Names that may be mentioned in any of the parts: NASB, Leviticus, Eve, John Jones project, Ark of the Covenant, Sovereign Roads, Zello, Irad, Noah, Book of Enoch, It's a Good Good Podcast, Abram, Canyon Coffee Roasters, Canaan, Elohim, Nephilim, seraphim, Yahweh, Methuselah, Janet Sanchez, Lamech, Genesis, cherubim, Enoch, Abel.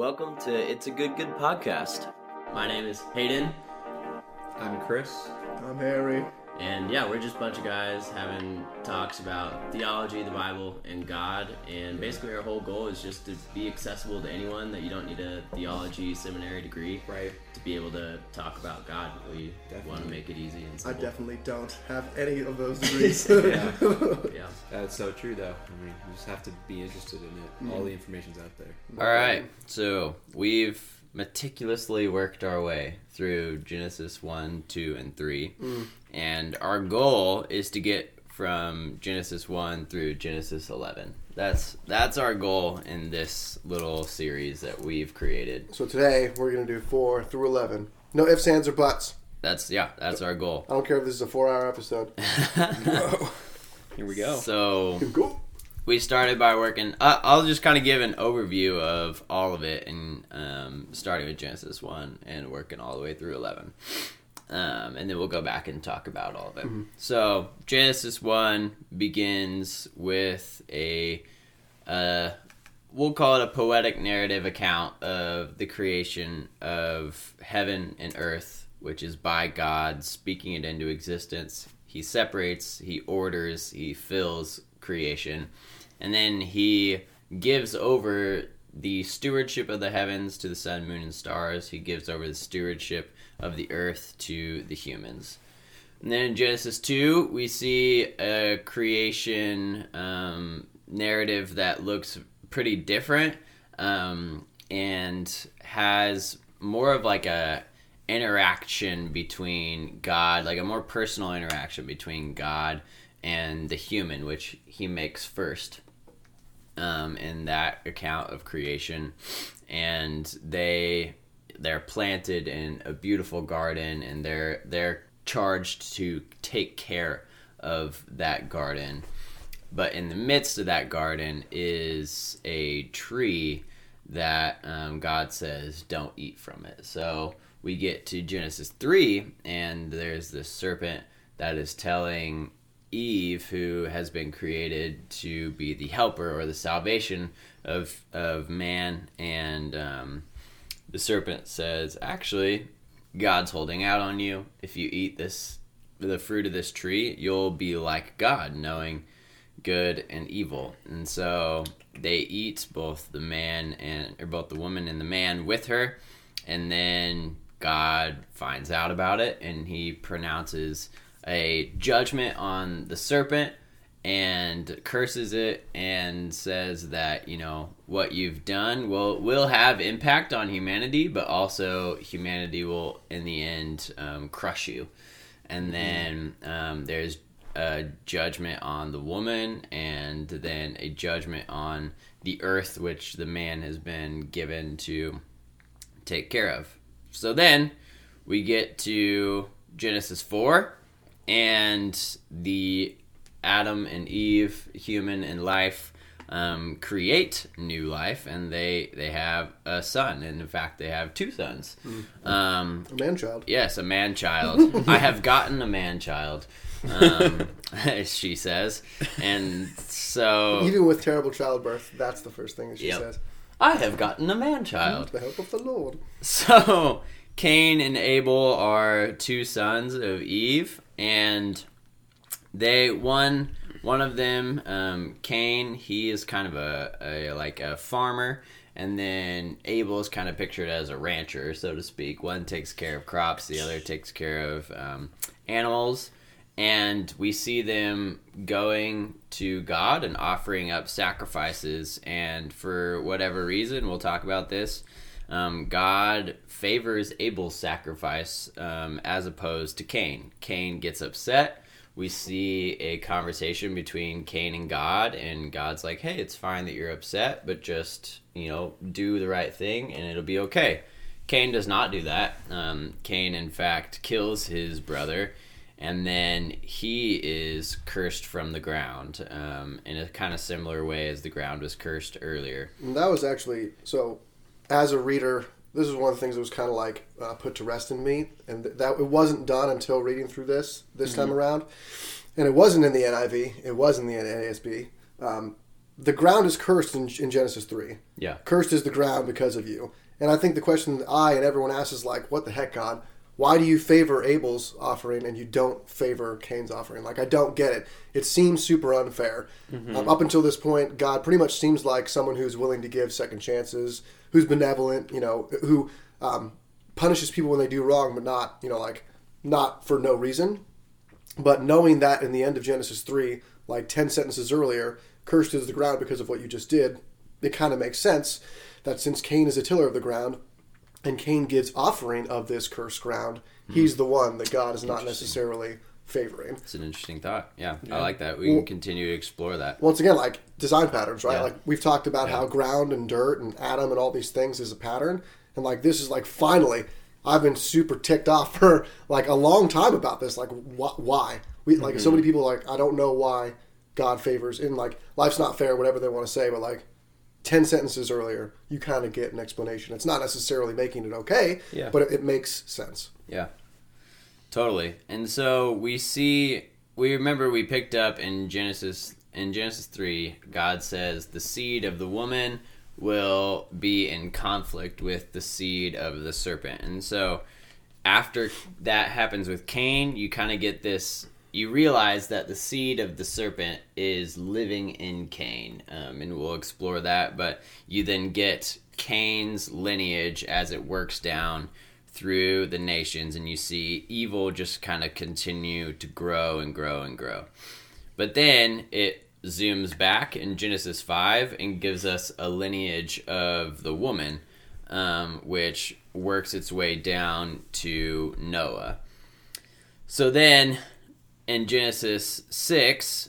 Welcome to It's a Good Good Podcast. My name is Hayden. I'm Chris. I'm Harry. And yeah, we're just a bunch of guys having talks about theology, the Bible, and God. And basically our whole goal is just to be accessible to anyone, that you don't need a theology seminary degree to be able to talk about God. We want to make it easy and simple. I definitely don't have any of those degrees. Yeah. That's so true, though. I mean, you just have to be interested in it. All the information's out there. All right. So we've meticulously worked our way through Genesis 1, 2, and 3. And our goal is to get from Genesis 1 through Genesis 11. That's our goal in this little series that we've created. So today, we're going to do 4 through 11. No ifs, ands, or buts. That's our goal. I don't care if this is a 4-hour episode. No. Here we go. So here we go. We started by working... I'll just kind of give an overview of all of it, and starting with Genesis 1 and working all the way through 11. And then we'll go back and talk about all of it. Mm-hmm. So Genesis 1 begins with a... we'll call it a poetic narrative account of the creation of heaven and earth, which is by God speaking it into existence. He separates, he orders, he fills creation, and then he gives over the stewardship of the heavens to the sun, moon, and stars. He gives over the stewardship of the earth to the humans. And then in Genesis 2, we see a creation narrative that looks pretty different, and has more of like a interaction between God, like a more personal interaction between God and the human, which he makes first in that account of creation. And they're planted in a beautiful garden, and they're charged to take care of that garden. But in the midst of that garden is a tree that God says, don't eat from it. So we get to Genesis 3, and there's this serpent that is telling Eve, who has been created to be the helper or the salvation of man, and the serpent says, actually, God's holding out on you. If you eat the fruit of this tree, you'll be like God, knowing good and evil. And so they eat, both the woman and the man with her, and then God finds out about it, and he pronounces a judgment on the serpent and curses it and says that, what you've done will have impact on humanity, but also humanity will, in the end, crush you. And then there's a judgment on the woman, and then a judgment on the earth, which the man has been given to take care of. So then we get to Genesis 4, and the Adam and Eve, human and life, create new life, and they have a son, and in fact they have two sons. A man-child. Yes, a man-child. I have gotten a man-child, she says. And so... Even with terrible childbirth, that's the first thing that she says. I have gotten a man-child. With the help of the Lord. So Cain and Abel are two sons of Eve, and one of them, Cain, he is kind of a farmer, and then Abel is kind of pictured as a rancher, so to speak. One takes care of crops, the other takes care of animals, and we see them going to God and offering up sacrifices, and for whatever reason, we'll talk about this, God favors Abel's sacrifice as opposed to Cain. Cain gets upset. We see a conversation between Cain and God, and God's like, hey, it's fine that you're upset, but just, do the right thing and it'll be okay. Cain does not do that. Cain, in fact, kills his brother, and then he is cursed from the ground in a kind of similar way as the ground was cursed earlier. And that was actually... As a reader, this is one of the things that was kind of like put to rest in me, and that it wasn't done until reading through this time around, and it wasn't in the NIV, it was in the NASB, the ground is cursed in Genesis 3. Yeah. Cursed is the ground because of you. And I think the question that I and everyone asks is like, what the heck, God? Why do you favor Abel's offering and you don't favor Cain's offering? Like, I don't get it. It seems super unfair. Mm-hmm. Up until this point, God pretty much seems like someone who's willing to give second chances, who's benevolent, you know, who punishes people when they do wrong, but not, you know, like, not for no reason. But knowing that in the end of Genesis 3, like 10 sentences earlier, cursed is the ground because of what you just did, it kind of makes sense that since Cain is a tiller of the ground, and Cain gives offering of this cursed ground, he's the one that God is not necessarily favoring. It's an interesting thought. Yeah. I like that. We can continue to explore that. Once again, like design patterns, right? Yeah. Like we've talked about how ground and dirt and Adam and all these things is a pattern. And like this is like finally, I've been super ticked off for like a long time about this. Like why? Like so many people are like, I don't know why God favors. And like life's not fair, whatever they want to say, but like 10 sentences earlier, you kind of get an explanation. It's not necessarily making it okay, but it makes sense. Yeah, totally. And so we picked up in Genesis 3, God says, the seed of the woman will be in conflict with the seed of the serpent. And so after that happens with Cain, you kind of get this... You realize that the seed of the serpent is living in Cain, and we'll explore that, but you then get Cain's lineage as it works down through the nations, and you see evil just kind of continue to grow and grow and grow. But then it zooms back in Genesis 5 and gives us a lineage of the woman, which works its way down to Noah. So then... in Genesis 6,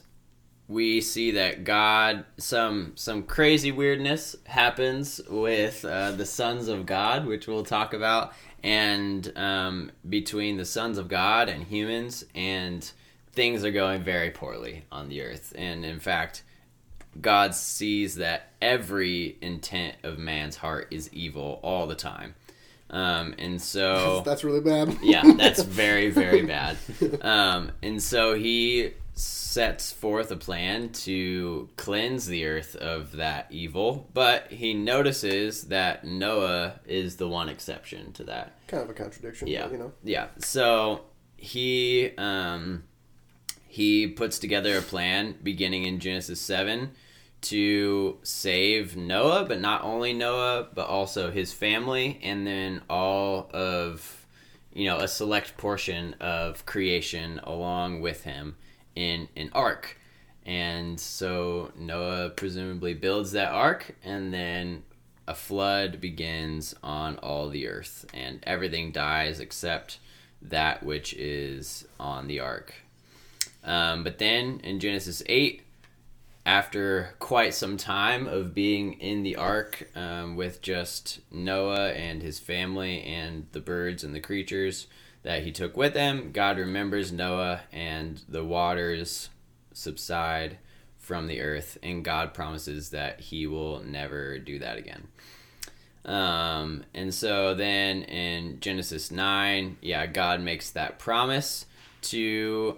we see that God, some crazy weirdness happens with the sons of God, which we'll talk about, and between the sons of God and humans, and things are going very poorly on the earth. And in fact, God sees that every intent of man's heart is evil all the time. And so... that's really bad. Yeah, that's very, very bad. And so he sets forth a plan to cleanse the earth of that evil, but he notices that Noah is the one exception to that. Kind of a contradiction, but, you know. Yeah, so he puts together a plan beginning in Genesis 7 to save Noah, but not only Noah, but also his family, and then all of, you know, a select portion of creation along with him in an ark. And so Noah presumably builds that ark, and then a flood begins on all the earth, and everything dies except that which is on the ark. But then in Genesis 8, after quite some time of being in the ark with just Noah and his family and the birds and the creatures that he took with him, God remembers Noah, and the waters subside from the earth, and God promises that he will never do that again. And so then in Genesis 9, God makes that promise to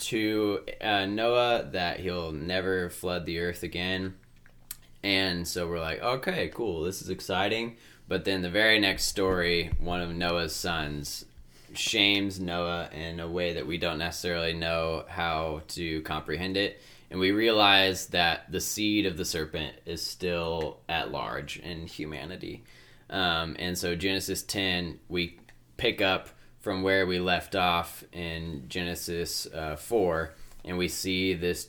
Noah that he'll never flood the earth again. And so we're like, okay, cool, this is exciting. But then the very next story, one of Noah's sons shames Noah in a way that we don't necessarily know how to comprehend it. And we realize that the seed of the serpent is still at large in humanity. And so Genesis 10, we pick up from where we left off in Genesis 4, and we see this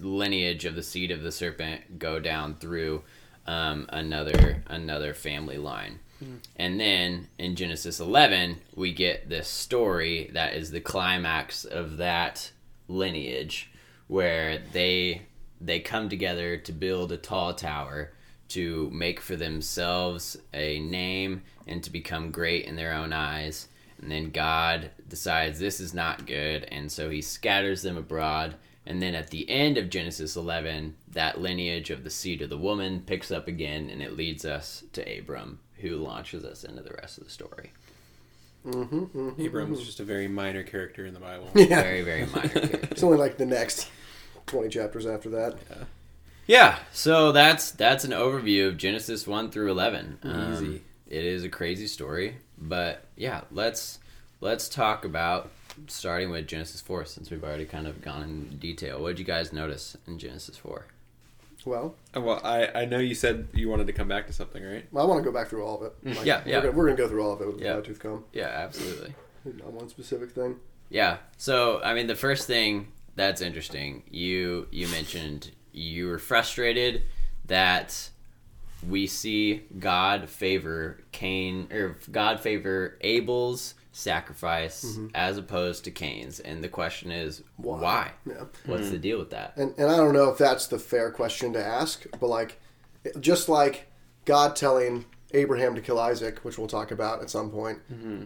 lineage of the seed of the serpent go down through another family line. Mm. And then in Genesis 11, we get this story that is the climax of that lineage, where they come together to build a tall tower to make for themselves a name and to become great in their own eyes. And then God decides this is not good, and so he scatters them abroad. And then at the end of Genesis 11, that lineage of the seed of the woman picks up again, and it leads us to Abram, who launches us into the rest of the story. Mm-hmm, mm-hmm, Abram is just a very minor character in the Bible. Yeah. Very, very minor character. It's only like the next 20 chapters after that. Yeah. Yeah, so that's an overview of Genesis 1 through 11. Easy. It is a crazy story, but yeah, let's talk about starting with Genesis 4, since we've already kind of gone in detail. What did you guys notice in Genesis 4? Well, I know you said you wanted to come back to something, right? Well, I want to go back through all of it. Yeah. We're going to go through all of it with a fine-tooth comb. Yeah, absolutely. Not one specific thing. Yeah. So, I mean, the first thing that's interesting, you mentioned you were frustrated that we see God favor Cain, or God favor Abel's sacrifice as opposed to Cain's, and the question is why? Yeah. What's the deal with that? And I don't know if that's the fair question to ask, but just like God telling Abraham to kill Isaac, which we'll talk about at some point,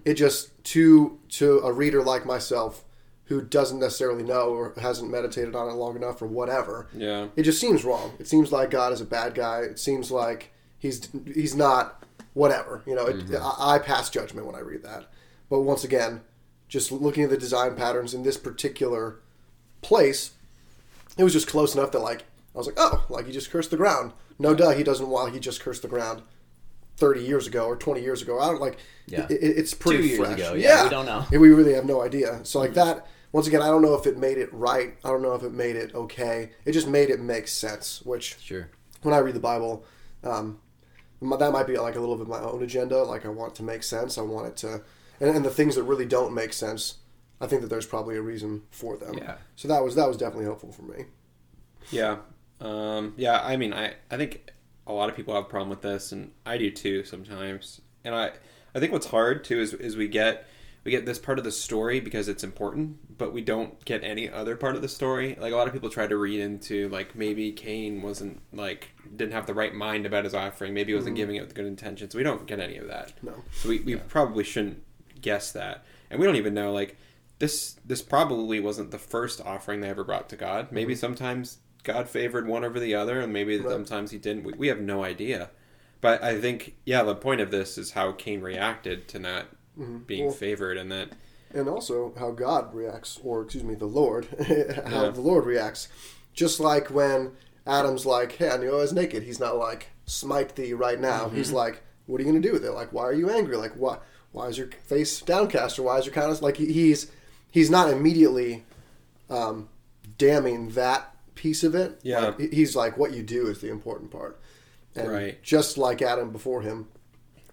it just to a reader like myself who doesn't necessarily know or hasn't meditated on it long enough or whatever, it just seems wrong. It seems like God is a bad guy. It seems like he's not whatever. You know, I pass judgment when I read that. But once again, just looking at the design patterns in this particular place, it was just close enough that I was like, oh, he just cursed the ground. No, duh, he doesn't want. He just cursed the ground 30 years ago or 20 years ago. I don't it's pretty 2 years fresh. Ago. Yeah, we don't know. We really have no idea. So that, once again, I don't know if it made it right. I don't know if it made it okay. It just made it make sense. Which when I read the Bible, that might be a little bit my own agenda. I want it to make sense. I want it to. And the things that really don't make sense, I think that there's probably a reason for them. Yeah. So that was definitely helpful for me. Yeah. I mean, I think a lot of people have a problem with this, and I do too sometimes. And I think what's hard too is we get this part of the story because it's important, but we don't get any other part of the story. A lot of people try to read into maybe Cain wasn't didn't have the right mind about his offering. Maybe he wasn't giving it with good intentions. We don't get any of that. No. So we probably shouldn't guess that, and we don't even know this probably wasn't the first offering they ever brought to God. Maybe sometimes God favored one over the other, and maybe sometimes he didn't. We have no idea, but I think the point of this is how Cain reacted to not being favored, and that, and also how God reacts, or excuse me, the Lord how the Lord reacts. Just like when Adam's hey, I knew I was naked, he's not smite thee right now. He's what are you gonna do with it? Why are you angry? Why is your face downcast? Or why is your countenance? He's not immediately damning that piece of it. Yeah. He's what you do is the important part. And just like Adam before him,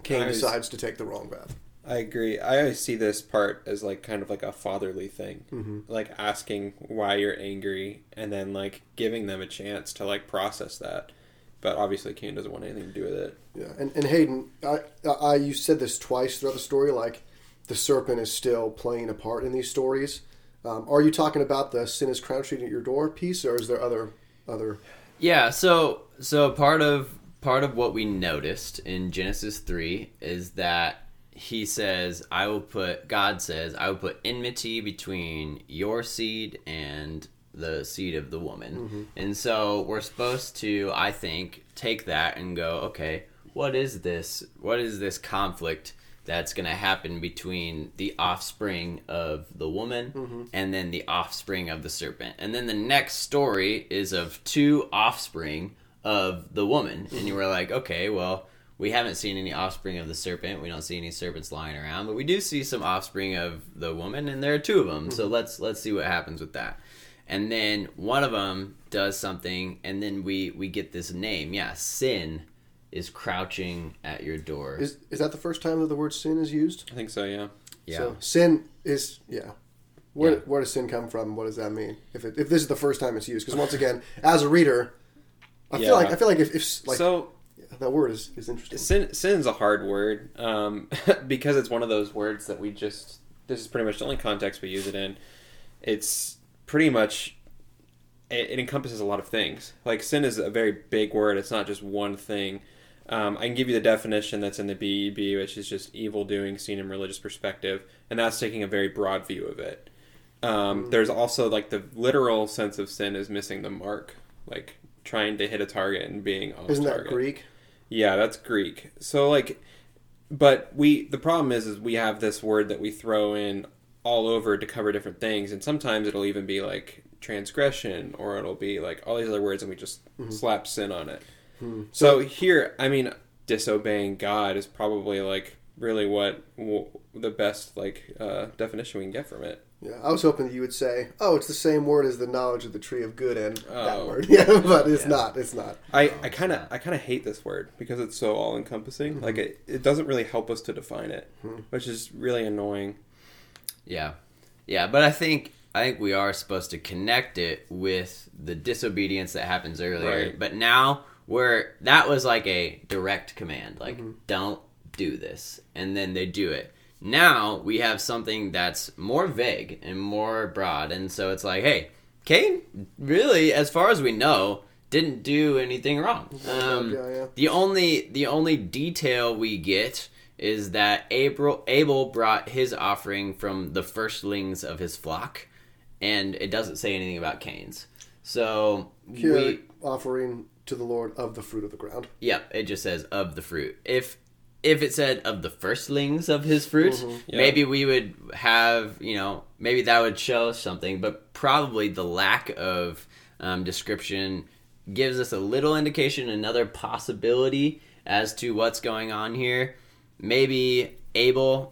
Cain decides to take the wrong path. I agree. I always see this part as kind of a fatherly thing. Asking why you're angry, and then giving them a chance to process that. But obviously, Cain doesn't want anything to do with it. Yeah, and Hayden, I you said this twice throughout the story. The serpent is still playing a part in these stories. Are you talking about the sin is crouching at your door piece, or is there other? Yeah. So part of what we noticed in Genesis 3 is that God says, I will put enmity between your seed and the seed of the woman. And so we're supposed to, I think, take that and go, okay, what is this conflict that's going to happen between the offspring of the woman and then the offspring of the serpent? And then the next story is of two offspring of the woman. And you were okay, well, we haven't seen any offspring of the serpent. We don't see any serpents lying around, but we do see some offspring of the woman, and there are two of them. So let's see what happens with that. And then one of them does something, and then we get this name. Yeah, sin is crouching at your door. Is that the first time that the word sin is used? I think so, yeah. Yeah. So sin is, yeah. Where does sin come from? What does that mean? If this is the first time it's used, because once again, as a reader, I feel like if that word is interesting. Sin is a hard word because it's one of those words that this is pretty much the only context we use it in. It's pretty much it encompasses a lot of things. Sin is a very big word. It's not just one thing. I can give you the definition that's in the BEB, which is just evil doing seen in religious perspective, and that's taking a very broad view of it. There's also the literal sense of sin is missing the mark, trying to hit a target and being off target. Isn't that Greek? Yeah, that's Greek. So but the problem is we have this word that we throw in all over to cover different things, and sometimes it'll even be transgression, or it'll be like all these other words, and we just slap sin on it. So here, I mean, disobeying God is probably like really what the best like definition we can get from it. Yeah, I was hoping that you would say, "Oh, it's the same word as the knowledge of the tree of good and that word." Yeah, but it's not. It's not. I kind of hate this word because it's so all encompassing. Like it doesn't really help us to define it, which is really annoying. Yeah, yeah, but I think we are supposed to connect it with the disobedience that happens earlier. Right. But now that was like a direct command, like don't do this, and then they do it. Now we have something that's more vague and more broad, and so it's like, hey, Cain really, as far as we know, didn't do anything wrong. The only detail we get is that Abel brought his offering from the firstlings of his flock, and it doesn't say anything about Cain's. So offering to the Lord of the fruit of the ground. Yeah, it just says of the fruit. If it said of the firstlings of his fruit, maybe we would have, maybe that would show something, but probably the lack of description gives us a little indication, another possibility as to what's going on here. Maybe Abel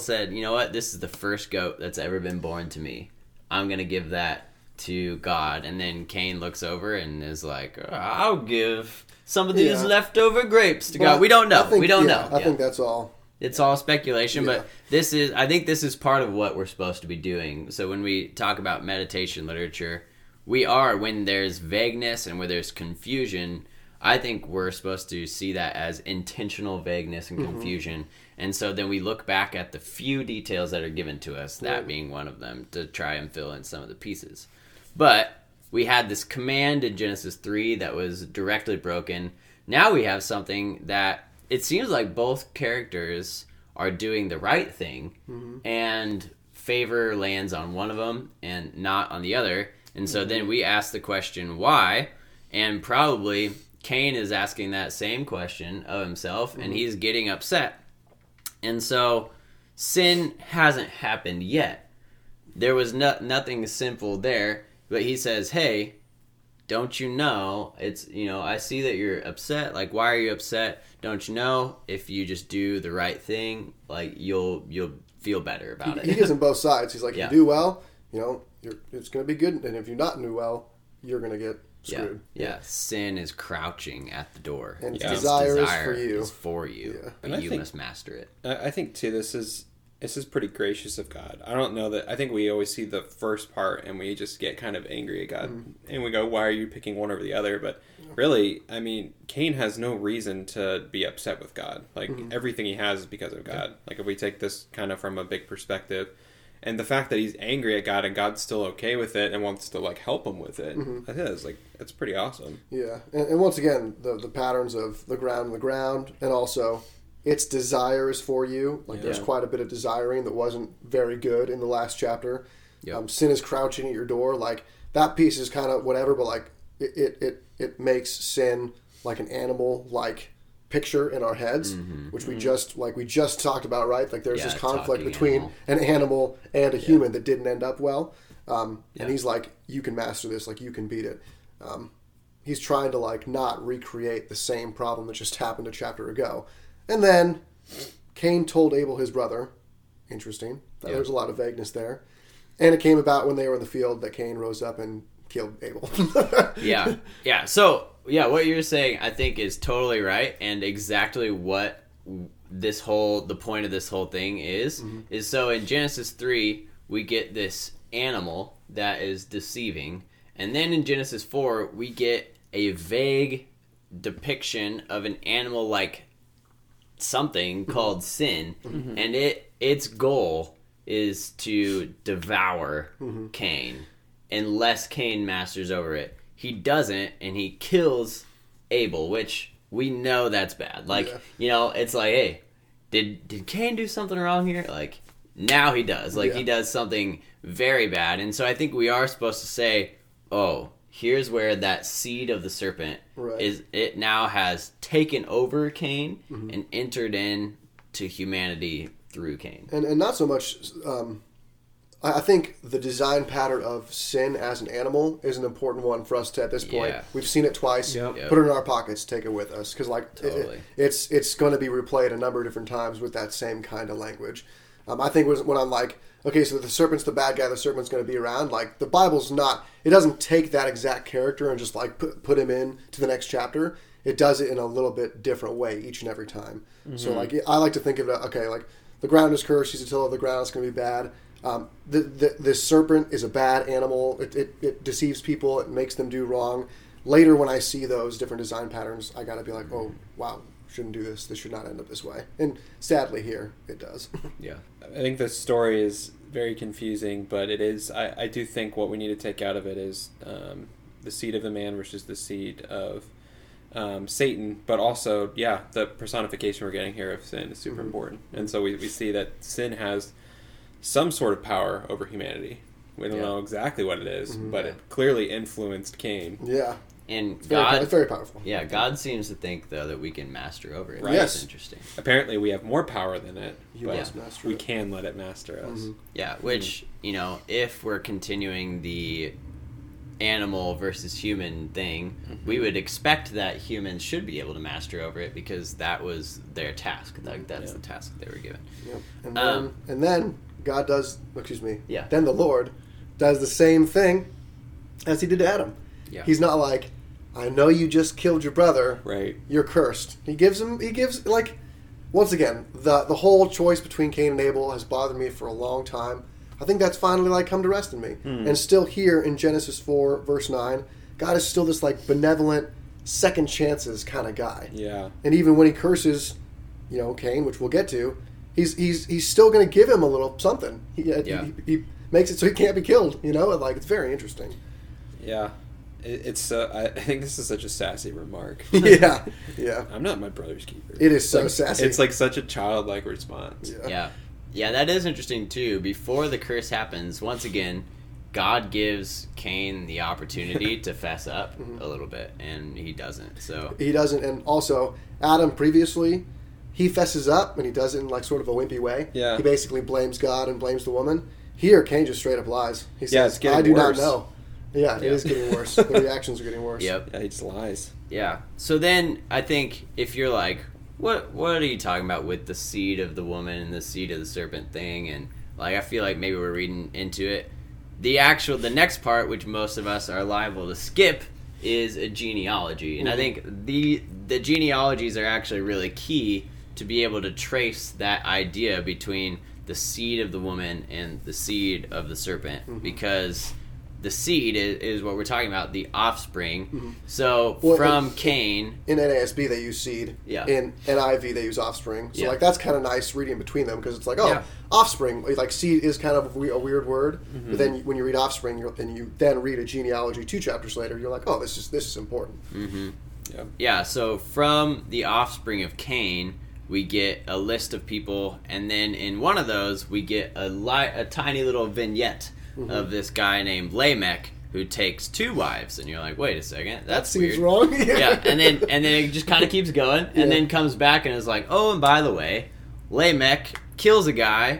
said, you know what, this is the first goat that's ever been born to me. I'm going to give that to God. And then Cain looks over and is like, oh, I'll give some of these leftover grapes to God. We don't know. We don't know. I think that's all. It's all speculation, but I think this is part of what we're supposed to be doing. So when we talk about meditation literature, when there's vagueness and where there's confusion, I think we're supposed to see that as intentional vagueness and confusion. And so then we look back at the few details that are given to us, that being one of them, to try and fill in some of the pieces. But we had this command in Genesis 3 that was directly broken. Now we have something that it seems like both characters are doing the right thing, and favor lands on one of them and not on the other. And so then we ask the question, why? And probably Cain is asking that same question of himself, and he's getting upset. And so sin hasn't happened yet. There was nothing sinful there. But he says, hey, don't you know? It's, I see that you're upset. Like, why are you upset? Don't you know? If you just do the right thing, like, you'll feel better about it. He gives them both sides. He's like, if you do well, it's going to be good. And if you're not do well, you're going to get screwed. Yeah. Sin is crouching at the door. And its desire is for you. Yeah. And you must master it. I think, too, this is pretty gracious of God. I don't know that. I think we always see the first part and we just get kind of angry at God and we go, why are you picking one over the other? But really, I mean, Cain has no reason to be upset with God. Like everything he has is because of God. Like if we take this kind of from a big perspective, and the fact that he's angry at God and God's still okay with it and wants to like help him with it, I think that's pretty awesome. Yeah. And once again, the patterns of the ground and also its desire is for you. Like there's quite a bit of desiring that wasn't very good in the last chapter. Yep. Sin is crouching at your door. Like that piece is kind of whatever, but like it makes sin like an animal like picture in our heads, which we just talked about, right? Like there's this conflict between an animal and a human that didn't end up well. And he's like, you can master this. Like you can beat it. He's trying to like not recreate the same problem that just happened a chapter ago. And then Cain told Abel his brother. Interesting. There's a lot of vagueness there. And it came about when they were in the field that Cain rose up and killed Abel. Yeah. So, what you're saying I think is totally right and exactly what the point of this whole thing is so in Genesis 3, we get this animal that is deceiving. And then in Genesis 4, we get a vague depiction of an animal like something called sin, and its goal is to devour Cain unless Cain masters over it. He doesn't, and he kills Abel, which we know that's bad. Like it's like, hey, did Cain do something wrong here? Like now he does. Like he does something very bad, and so I think we are supposed to say, oh, here's where that seed of the serpent is. It now has taken over Cain and entered in to humanity through Cain, and not so much I think the design pattern of sin as an animal is an important one for us to, at this point. Yeah. We've seen it twice. Yep. Put it in our pockets. Take it with us. Because it's going to be replayed a number of different times with that same kind of language. I think when I'm like, okay, so the serpent's the bad guy, the serpent's going to be around. Like, the Bible's not... It doesn't take that exact character and just, like, put him in to the next chapter. It does it in a little bit different way each and every time. Mm-hmm. So, like, I like to think of it, okay, like, the ground is cursed. He's a tiller of the ground. It's going to be bad. The serpent is a bad animal. It deceives people. It makes them do wrong. Later, when I see those different design patterns, I got to be like, oh, wow. Shouldn't do this. This should not end up this way. And sadly, here it does. Yeah. I think the story is very confusing, but it is. I do think what we need to take out of it is the seed of the man versus the seed of Satan, but also, yeah, the personification we're getting here of sin is super mm-hmm. important. And so we see that sin has some sort of power over humanity. We don't know exactly what it is, mm-hmm. but it clearly influenced Cain. Yeah. And God, it's very powerful. Yeah, God seems to think, though, that we can master over it. Right. Yes. That's interesting. Apparently, we have more power than it, but we can let it master us. Mm-hmm. Yeah, which, you know, if we're continuing the animal versus human thing, mm-hmm. we would expect that humans should be able to master over it because that was their task. That's the task that they were given. Yep. And then God does, excuse me, yeah. Then the Lord does the same thing as he did to Adam. Yeah. He's not like... I know you just killed your brother. Right. You're cursed. He gives like, once again, the whole choice between Cain and Abel has bothered me for a long time. I think that's finally like come to rest in me. Mm. And still here in Genesis 4, verse 9, God is still this like benevolent, second chances kind of guy. Yeah. And even when he curses, you know, Cain, which we'll get to, he's still going to give him a little something. He makes it so he can't be killed, you know? Like, it's very interesting. Yeah. It's. I think this is such a sassy remark. Yeah, yeah. I'm not my brother's keeper. It is so sassy. It's like such a childlike response. Yeah. That is interesting too. Before the curse happens, once again, God gives Cain the opportunity to fess up mm-hmm. a little bit, and he doesn't. So he doesn't, and also Adam previously, he fesses up, and he does it in like sort of a wimpy way. Yeah. He basically blames God and blames the woman. Here, Cain just straight up lies. He says, it's "I do worse. Not know." Yeah, it is getting worse. The reactions are getting worse. Yep. Yeah, he just lies. Yeah. So then I think if you're like, what are you talking about with the seed of the woman and the seed of the serpent thing? And like, I feel like maybe we're reading into it. The next part, which most of us are liable to skip, is a genealogy. And I think the genealogies are actually really key to be able to trace that idea between the seed of the woman and the seed of the serpent. Mm-hmm. Because... the seed is what we're talking about, the offspring. Mm-hmm. So from Cain... In NASB, they use seed. Yeah. In NIV, they use offspring. So, that's kind of nice reading between them because it's like, offspring. Like, seed is kind of a weird word. Mm-hmm. But then when you read offspring and you then read a genealogy 2 chapters later, you're like, oh, this is important. Mm-hmm. Yeah, so from the offspring of Cain, we get a list of people. And then in one of those, we get a tiny little vignette mm-hmm. of this guy named Lamech who takes 2 wives, and you're like, wait a second, that seems weird. Wrong. Yeah, and then it just kind of keeps going, and then comes back and is like, oh, and by the way, Lamech kills a guy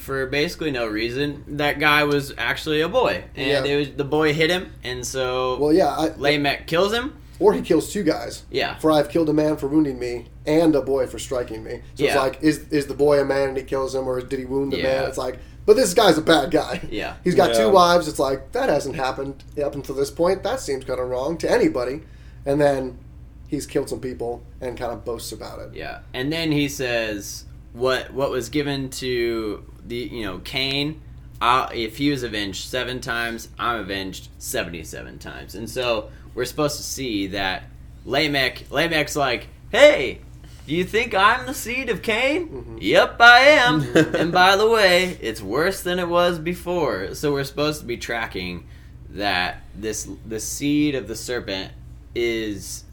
for basically no reason. That guy was actually a boy, and the boy hit him, and so Lamech kills him. Or he kills 2 guys. Yeah. For I've killed a man for wounding me and a boy for striking me. So it's like, is the boy a man and he kills him, or did he wound a man? It's like, but this guy's a bad guy. Yeah. He's got 2 wives. It's like, that hasn't happened up until this point. That seems kind of wrong to anybody. And then he's killed some people and kind of boasts about it. Yeah. And then he says, what was given to the, Cain, if he was avenged 7 times, I'm avenged 77 times. And so... we're supposed to see that Lamech's like, hey, do you think I'm the seed of Cain? Mm-hmm. Yep, I am. And by the way, it's worse than it was before. So we're supposed to be tracking that the seed of the serpent is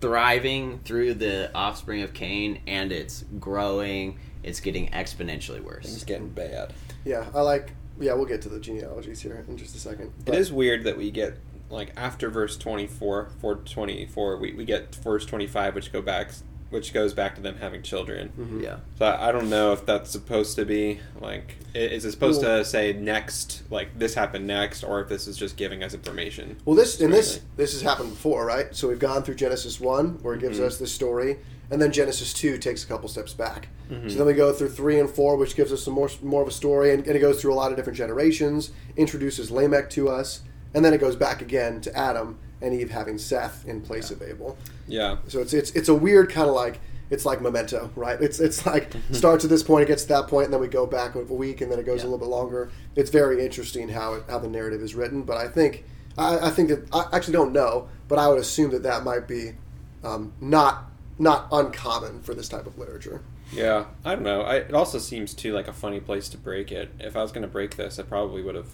thriving through the offspring of Cain, and it's growing. It's getting exponentially worse. It's getting bad. Yeah, we'll get to the genealogies here in just a second. But it is weird that we get... like, after verse 24, we get verse 25, which go back which goes back to them having children. Mm-hmm. Yeah. So I don't know if that's supposed to be, like, is it supposed to say next, like, this happened next, or if this is just giving us information? Well, this has happened before, right? So we've gone through Genesis 1, where it gives us this story, and then Genesis 2 takes a couple steps back. Mm-hmm. So then we go through 3 and 4, which gives us some more of a story, and it goes through a lot of different generations, introduces Lamech to us, and then it goes back again to Adam and Eve having Seth in place of Abel. Yeah. So it's a weird kind of like, it's like Memento, right? It's like starts at this point, it gets to that point, and then we go back a week, and then it goes a little bit longer. It's very interesting how the narrative is written, but I actually don't know, but I would assume that might be not uncommon for this type of literature. Yeah, I don't know. It also seems too like a funny place to break it. If I was going to break this, I probably would have.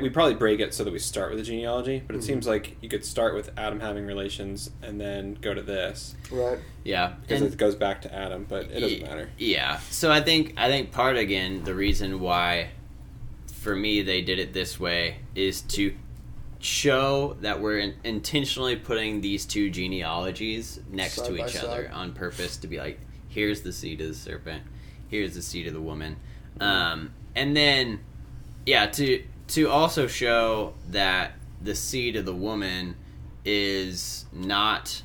We probably break it so that we start with the genealogy, but it seems like you could start with Adam having relations and then go to this. Right. Yeah. Because it goes back to Adam, but it doesn't matter. Yeah. So I think part, again, the reason why, for me, they did it this way is to show that we're intentionally putting these two genealogies next side to each other on purpose to be like, here's the seed of the serpent, here's the seed of the woman. And then, yeah, to also show that the seed of the woman is not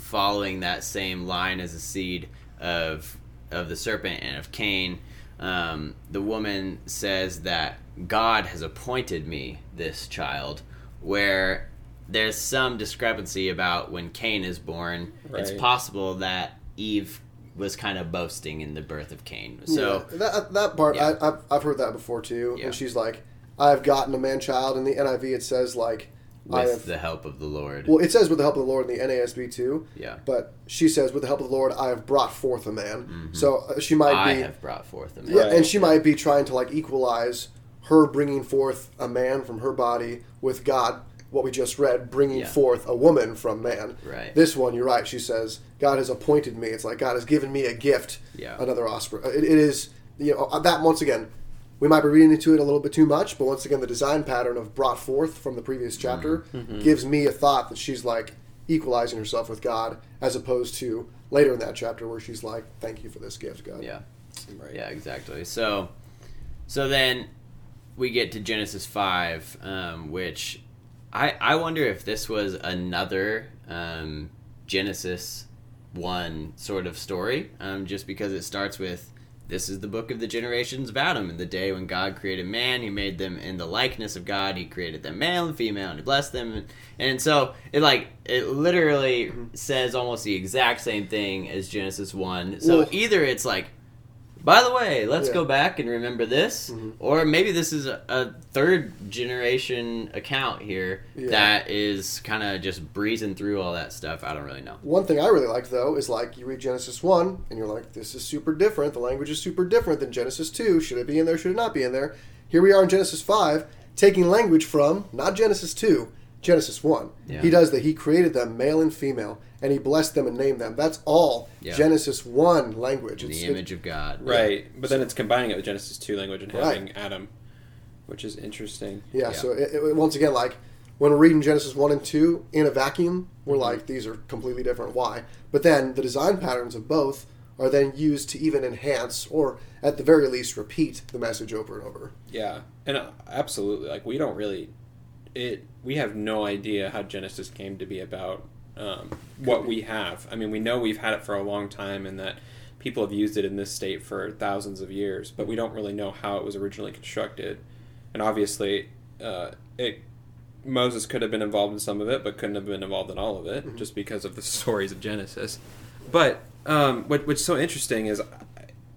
following that same line as the seed of the serpent and of Cain. The woman says that God has appointed me this child, where there's some discrepancy about when Cain is born. Right. It's possible that Eve was kind of boasting in the birth of Cain. So yeah, that part, yeah. I've heard that before too. Yeah. And she's like, I've gotten a man-child. In the NIV, it says, like... With the help of the Lord. Well, it says with the help of the Lord in the NASB, too. Yeah. But she says, with the help of the Lord, I have brought forth a man. Mm-hmm. So I have brought forth a man. Yeah, right. And she might be trying to, like, equalize her bringing forth a man from her body with God, what we just read, bringing forth a woman from man. Right. This one, you're right, she says, God has appointed me. It's like, God has given me a gift, another offspring. It is, you know, that, once again... We might be reading into it a little bit too much, but once again, the design pattern of brought forth from the previous chapter gives me a thought that she's like equalizing herself with God, as opposed to later in that chapter where she's like, thank you for this gift, God. Yeah. Right. Yeah, exactly. So then we get to Genesis 5, which I wonder if this was another Genesis 1 sort of story, just because it starts with, this is the book of the generations of Adam. In the day when God created man, he made them in the likeness of God. He created them male and female, and he blessed them. And so it literally says almost the exact same thing as Genesis 1. So either it's like, by the way, let's go back and remember this, or maybe this is a third generation account here that is kind of just breezing through all that stuff. I don't really know. One thing I really like, though, is like you read Genesis 1, and you're like, this is super different. The language is super different than Genesis 2. Should it be in there? Should it not be in there? Here we are in Genesis 5, taking language from, not Genesis 2, Genesis 1. Yeah. He does that. He created them male and female, and he blessed them and named them. That's all Genesis 1 language. In the image of God. Right. Yeah. But then it's combining it with Genesis 2 language and having Adam, which is interesting. Yeah, so it, once again, like, when we're reading Genesis 1 and 2 in a vacuum, we're like, these are completely different. Why? But then the design patterns of both are then used to even enhance or, at the very least, repeat the message over and over. Yeah. And absolutely. Like, we don't really... We have no idea how Genesis came to be about what we have. I mean, we know we've had it for a long time and that people have used it in this state for thousands of years, but we don't really know how it was originally constructed. And obviously, Moses could have been involved in some of it, but couldn't have been involved in all of it just because of the stories of Genesis. But what's so interesting is,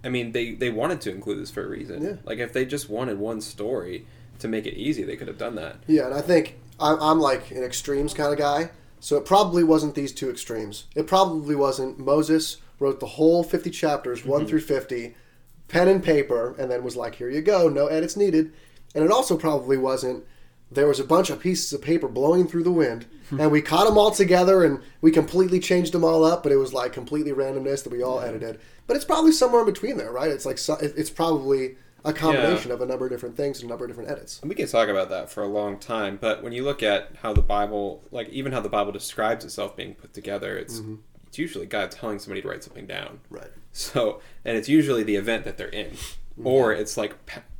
I mean, they wanted to include this for a reason. Yeah. Like, if they just wanted one story... to make it easy, they could have done that. Yeah, and I think I'm like an extremes kind of guy, so it probably wasn't these two extremes. It probably wasn't Moses wrote the whole 50 chapters, 1 through 50, pen and paper, and then was like, here you go, no edits needed. And it also probably wasn't, there was a bunch of pieces of paper blowing through the wind, and we caught them all together, and we completely changed them all up, but it was like completely randomness that we all edited. But it's probably somewhere in between there, right? It's like, it's probably... a combination of a number of different things and a number of different edits. And we can talk about that for a long time, but when you look at how the Bible, like even how the Bible describes itself being put together, it's It's usually God telling somebody to write something down. Right. So, and it's usually the event that they're in. Or it's like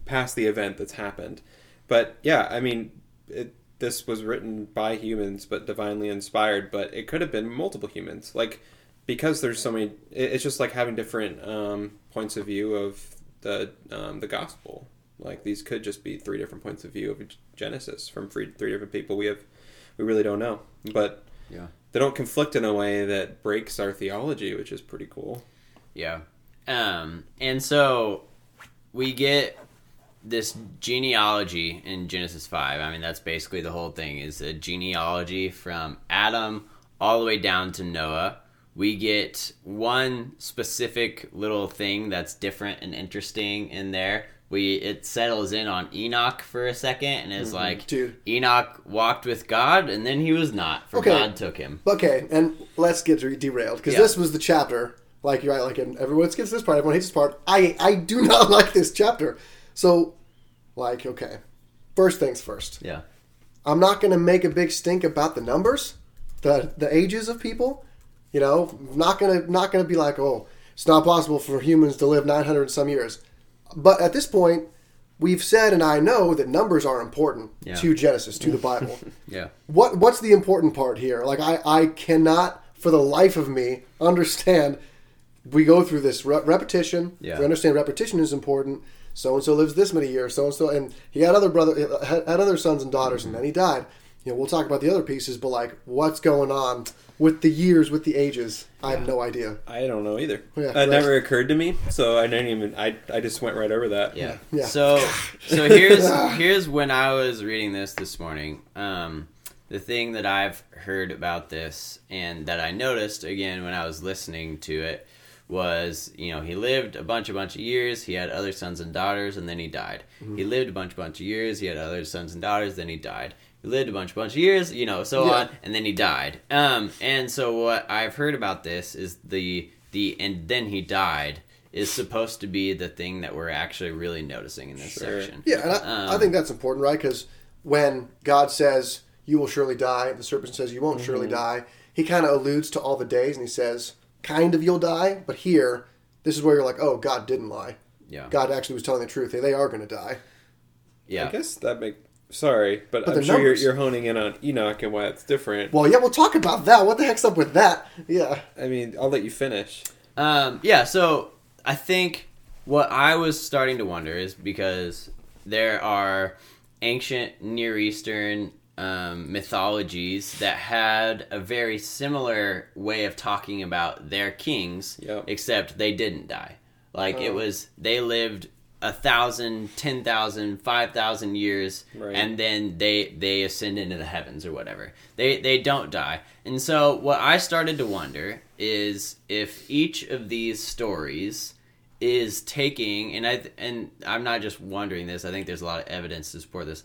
past the event that's happened. But yeah, I mean, this was written by humans, but divinely inspired. But it could have been multiple humans. Like, because there's so many... It's just like having different points of view of the gospel. Like, these could just be three different points of view of Genesis from three different people. We really don't know. But yeah, they don't conflict in a way that breaks our theology, which is pretty cool. Yeah. And so... we get this genealogy in Genesis 5. I mean, that's basically the whole thing, is a genealogy from Adam all the way down to Noah. We get one specific little thing that's different and interesting in there. It settles in on Enoch for a second and is like, dude, Enoch walked with God and then he was not, for God took him. Okay, and let's get derailed, because this was the chapter... Like, you're right, like, and everyone gets this part, everyone hates this part. I do not like this chapter. So, like, okay. First things first. Yeah. I'm not going to make a big stink about the numbers, the ages of people. You know, not gonna be like, oh, it's not possible for humans to live 900 some years. But at this point, we've said, and I know, that numbers are important to Genesis, to the Bible. Yeah. What's the important part here? Like, I cannot, for the life of me, understand... We go through this repetition. Yeah. We understand repetition is important. So and so lives this many years. So and so, and he had other sons and daughters, and then he died. You know, we'll talk about the other pieces, but like, what's going on with the years, with the ages? I have no idea. I don't know either. Yeah, that never occurred to me, so I didn't even. I just went right over that. Yeah. Yeah. So here's when I was reading this morning. The thing that I've heard about this, and that I noticed again when I was listening to it, was, you know, he lived a bunch of years, he had other sons and daughters, and then he died. He lived a bunch of years, he had other sons and daughters, then he died. He lived a bunch of years, you know, so on, and then he died. And so what I've heard about this is the and then he died is supposed to be the thing that we're actually really noticing in this section. Yeah, and I think that's important, right? Because when God says, you will surely die, the serpent says, you won't surely die, he kind of alludes to all the days, and he says... kind of you'll die, but here, this is where you're like, oh, God didn't lie. Yeah. God actually was telling the truth. They are going to die. Yeah. I guess that makes... Sorry, but I'm sure you're honing in on Enoch and why it's different. Well, yeah, we'll talk about that. What the heck's up with that? Yeah. I mean, I'll let you finish. Yeah, so I think what I was starting to wonder is because there are ancient Near Eastern... mythologies that had a very similar way of talking about their kings, except they didn't die. Like, it was, they lived 1,000, 10,000, 5,000 years, and then they ascend into the heavens or whatever. They don't die. And so what I started to wonder is if each of these stories is taking, and I'm not just wondering this, I think there's a lot of evidence to support this,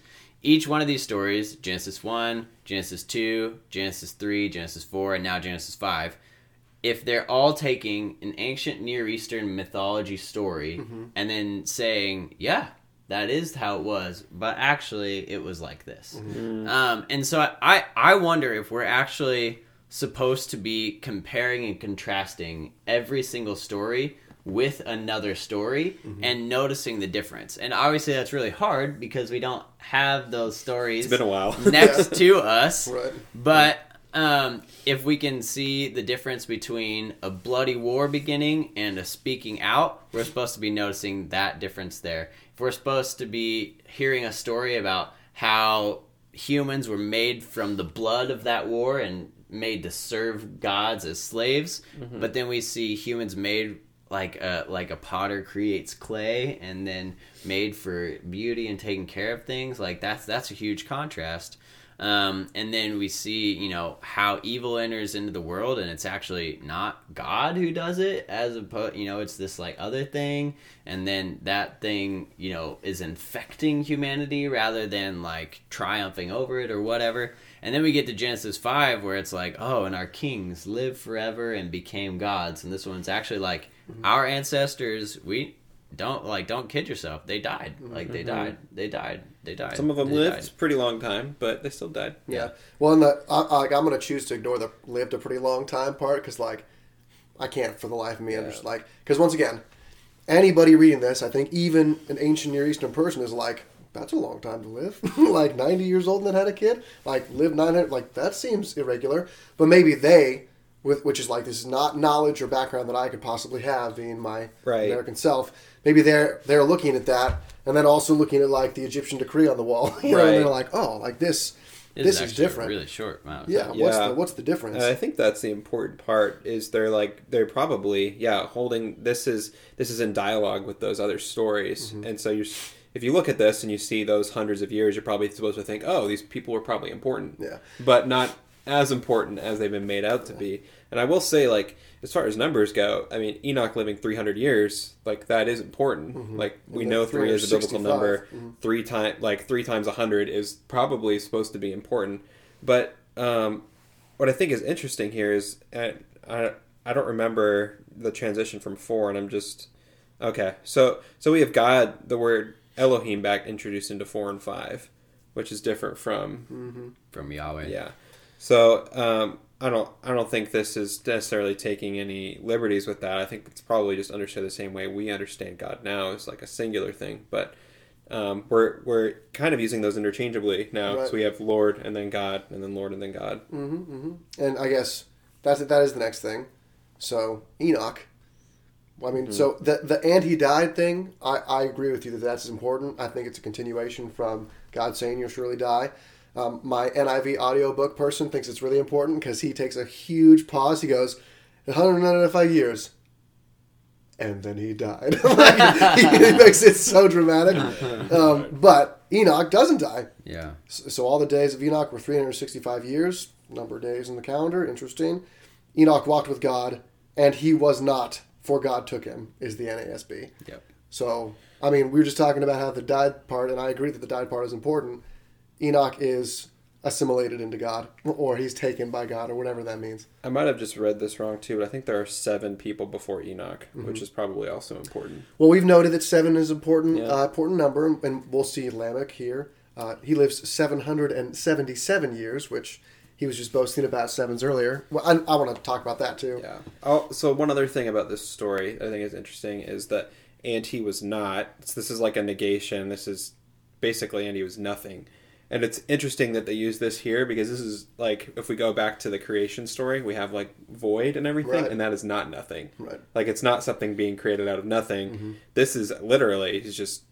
each one of these stories, Genesis 1, Genesis 2, Genesis 3, Genesis 4, and now Genesis 5, if they're all taking an ancient Near Eastern mythology story and then saying, yeah, that is how it was, but actually it was like this. And so I wonder if we're actually supposed to be comparing and contrasting every single story with another story and noticing the difference. And obviously that's really hard because we don't have those stories. It's been a while. Next to us. Right. But if we can see the difference between a bloody war beginning and a speaking out, we're supposed to be noticing that difference there. If we're supposed to be hearing a story about how humans were made from the blood of that war and made to serve gods as slaves, but then we see humans made... Like a potter creates clay and then made for beauty and taking care of things. Like, that's a huge contrast. And then we see, you know, how evil enters into the world, and it's actually not God who does it, as opposed, you know, it's this like other thing. And then that thing, you know, is infecting humanity rather than like triumphing over it or whatever. And then we get to Genesis 5 where it's like, oh, and our kings lived forever and became gods. And this one's actually like, our ancestors, we don't kid yourself. They died. Like, they died. Some of them lived a pretty long time, but they still died. Yeah. Well, I'm going to choose to ignore the lived a pretty long time part because, like, I can't for the life of me. Yeah. I'm just like, because once again, anybody reading this, I think even an ancient Near Eastern person is like, that's a long time to live. Like 90 years old and then had a kid. Like lived 900. Like that seems irregular. But maybe they, which is like, this is not knowledge or background that I could possibly have being my American self. Maybe they're looking at that and then also looking at like the Egyptian decree on the wall. You know, and they're like, oh, like this is different. Really short amount. Yeah. What's the difference? I think that's the important part. Is they're like holding this is in dialogue with those other stories, mm-hmm. and so you're. If you look at this and you see those hundreds of years, you're probably supposed to think, oh, these people were probably important. Yeah. But not as important as they've been made out to be. And I will say, like, as far as numbers go, I mean, Enoch living 300 years, like, that is important. Mm-hmm. Like, we know 3 is a biblical number. Mm-hmm. 3 times 100 is probably supposed to be important. But what I think is interesting here is, I don't remember the transition from 4, and I'm just... Okay, so we have God, the word... Elohim back introduced into 4 and 5, which is different from Yahweh. Yeah, so I don't think this is necessarily taking any liberties with that. I think it's probably just understood the same way we understand God now. It's like a singular thing, but we're kind of using those interchangeably now. Right. So we have Lord and then God and then Lord and then God. Mm-hmm, mm-hmm. And I guess that is the next thing. So Enoch. I mean, mm-hmm. so the and he died thing, I agree with you that's important. I think it's a continuation from God saying you'll surely die. My NIV audiobook person thinks it's really important because he takes a huge pause. He goes, 195 years. And then he died. Like, he makes it so dramatic. But Enoch doesn't die. Yeah. So all the days of Enoch were 365 years, number of days in the calendar. Interesting. Enoch walked with God, and he was not. For God took him, is the NASB. Yep. So, I mean, we were just talking about how the died part, and I agree that the died part is important. Enoch is assimilated into God, or he's taken by God, or whatever that means. I might have just read this wrong, too, but I think there are 7 people before Enoch, mm-hmm. which is probably also important. Well, we've noted that 7 is important, important number, and we'll see Lamech here. He lives 777 years, which... He was just boasting about 7s earlier. Well, I want to talk about that, too. Yeah. So one other thing about this story I think is interesting is that, and he was not. So this is like a negation. This is basically, and he was nothing. And it's interesting that they use this here because this is like, if we go back to the creation story, we have like void and everything, right. And that is not nothing. Right. Like, it's not something being created out of nothing. Mm-hmm. This is literally, he's just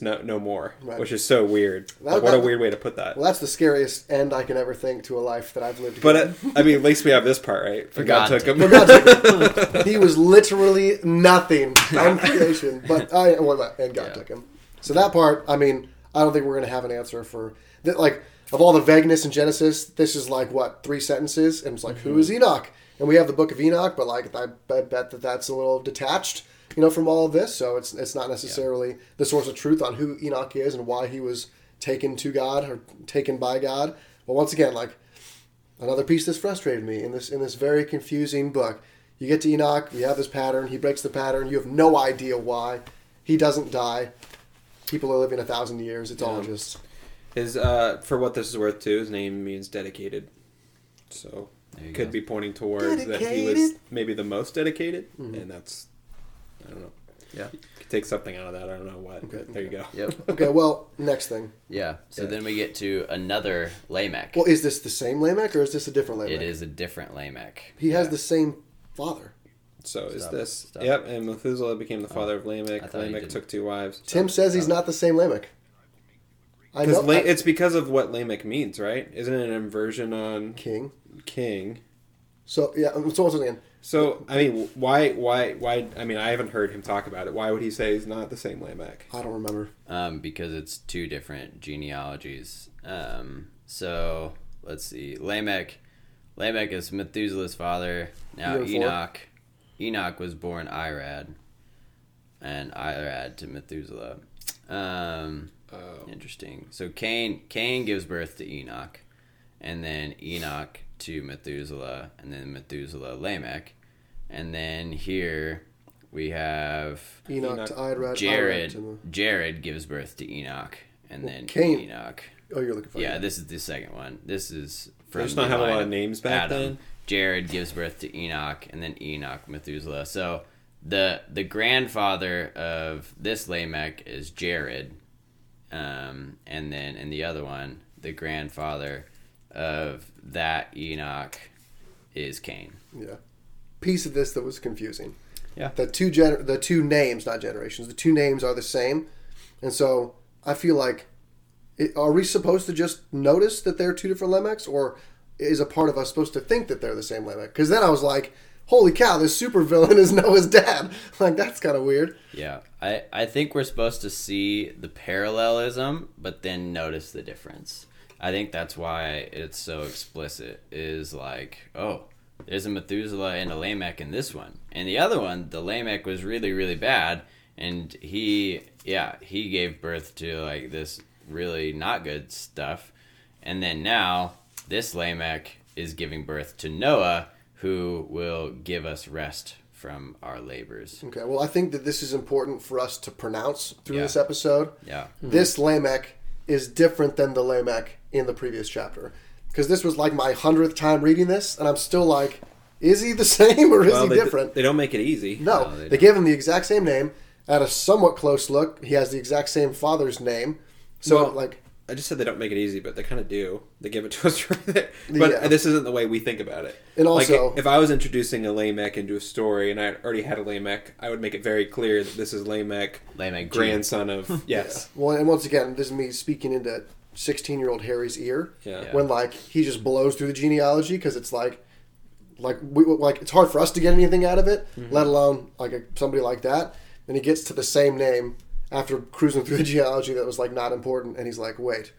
no more, right. Which is so weird. What a weird way to put that. Well, that's the scariest end I can ever think to a life that I've lived. But I mean, at least we have this part, right? For God took him. He was literally nothing on creation, and God took him. So that part, I mean, I don't think we're going to have an answer for that. Like, of all the vagueness in Genesis, this is like, what, 3 sentences? And it's like, mm-hmm. Who is Enoch? And we have the Book of Enoch, but like, I bet that's a little detached. You know, from all of this, so it's not necessarily the source of truth on who Enoch is and why he was taken to God or taken by God. But once again, like, another piece that's frustrated me in this very confusing book. You get to Enoch, you have this pattern, he breaks the pattern, you have no idea why. He doesn't die. People are living 1,000 years. It's all just... His, for what this is worth, too, his name means dedicated. So, could be pointing towards that he was maybe the most dedicated, mm-hmm. and that's... I don't know. Yeah. You could take something out of that. I don't know what. Okay. There you go. Yep. Okay, well, next thing. Yeah. So then we get to another Lamech. Well, is this the same Lamech or is this a different Lamech? It is a different Lamech. He has the same father. So is this... Stop. Yep, and Methuselah became the father of Lamech. Lamech took 2 wives. Tim says he's not the same Lamech. I know. It's because of what Lamech means, right? Isn't it an inversion on... King. So, yeah, so once again... So, I mean, why, I mean, I haven't heard him talk about it. Why would he say he's not the same Lamech? I don't remember. Because it's 2 different genealogies. So, let's see. Lamech is Methuselah's father. Now, Enoch was born Irad. And Irad to Methuselah. Interesting. So, Cain gives birth to Enoch. And then Enoch to Methuselah, and then Methuselah Lamech, and then here we have Enoch to Irad. Jared gives birth to Enoch, and then Cain. Enoch. Oh, you're looking for this is the second one. This is from. I just not have a lot of names back Adam. Then. Jared gives birth to Enoch, and then Enoch, Methuselah. So the grandfather of this Lamech is Jared. And then in the other one, the grandfather of that Enoch is Cain. Yeah. Piece of this that was confusing. Yeah. The two names are the same. And so I feel like, are we supposed to just notice that they're two different Lamechs, or is a part of us supposed to think that they're the same Lamech? Because then I was like, holy cow, this supervillain is Noah's dad. Like, that's kind of weird. Yeah. I think we're supposed to see the parallelism, but then notice the difference. I think that's why it's so explicit, is like, oh, there's a Methuselah and a Lamech in this one. And the other one, the Lamech was really, really bad, and he gave birth to, like, this really not good stuff. And then now this Lamech is giving birth to Noah, who will give us rest from our labors. Okay, well, I think that this is important for us to pronounce through this episode. Yeah. Mm-hmm. This Lamech is different than the Lamech in the previous chapter. Because this was like my 100th time reading this, and I'm still like, is he the same or is he different? They don't make it easy. No, they gave him the exact same name. At a somewhat close look, he has the exact same father's name. So, well, like, I just said they don't make it easy, but they kind of do. They give it to us right there. But this isn't the way we think about it. And also, like, if I was introducing a Lamech into a story and I already had a Lamech, I would make it very clear that this is Lamech grandson of, yes. Yeah. Well, and once again, this is me speaking into 16-year-old Harry's ear, when like he just blows through the genealogy, because it's like it's hard for us to get anything out of it, mm-hmm. let alone like somebody like that. And he gets to the same name after cruising through the genealogy that was like not important, and he's like, wait,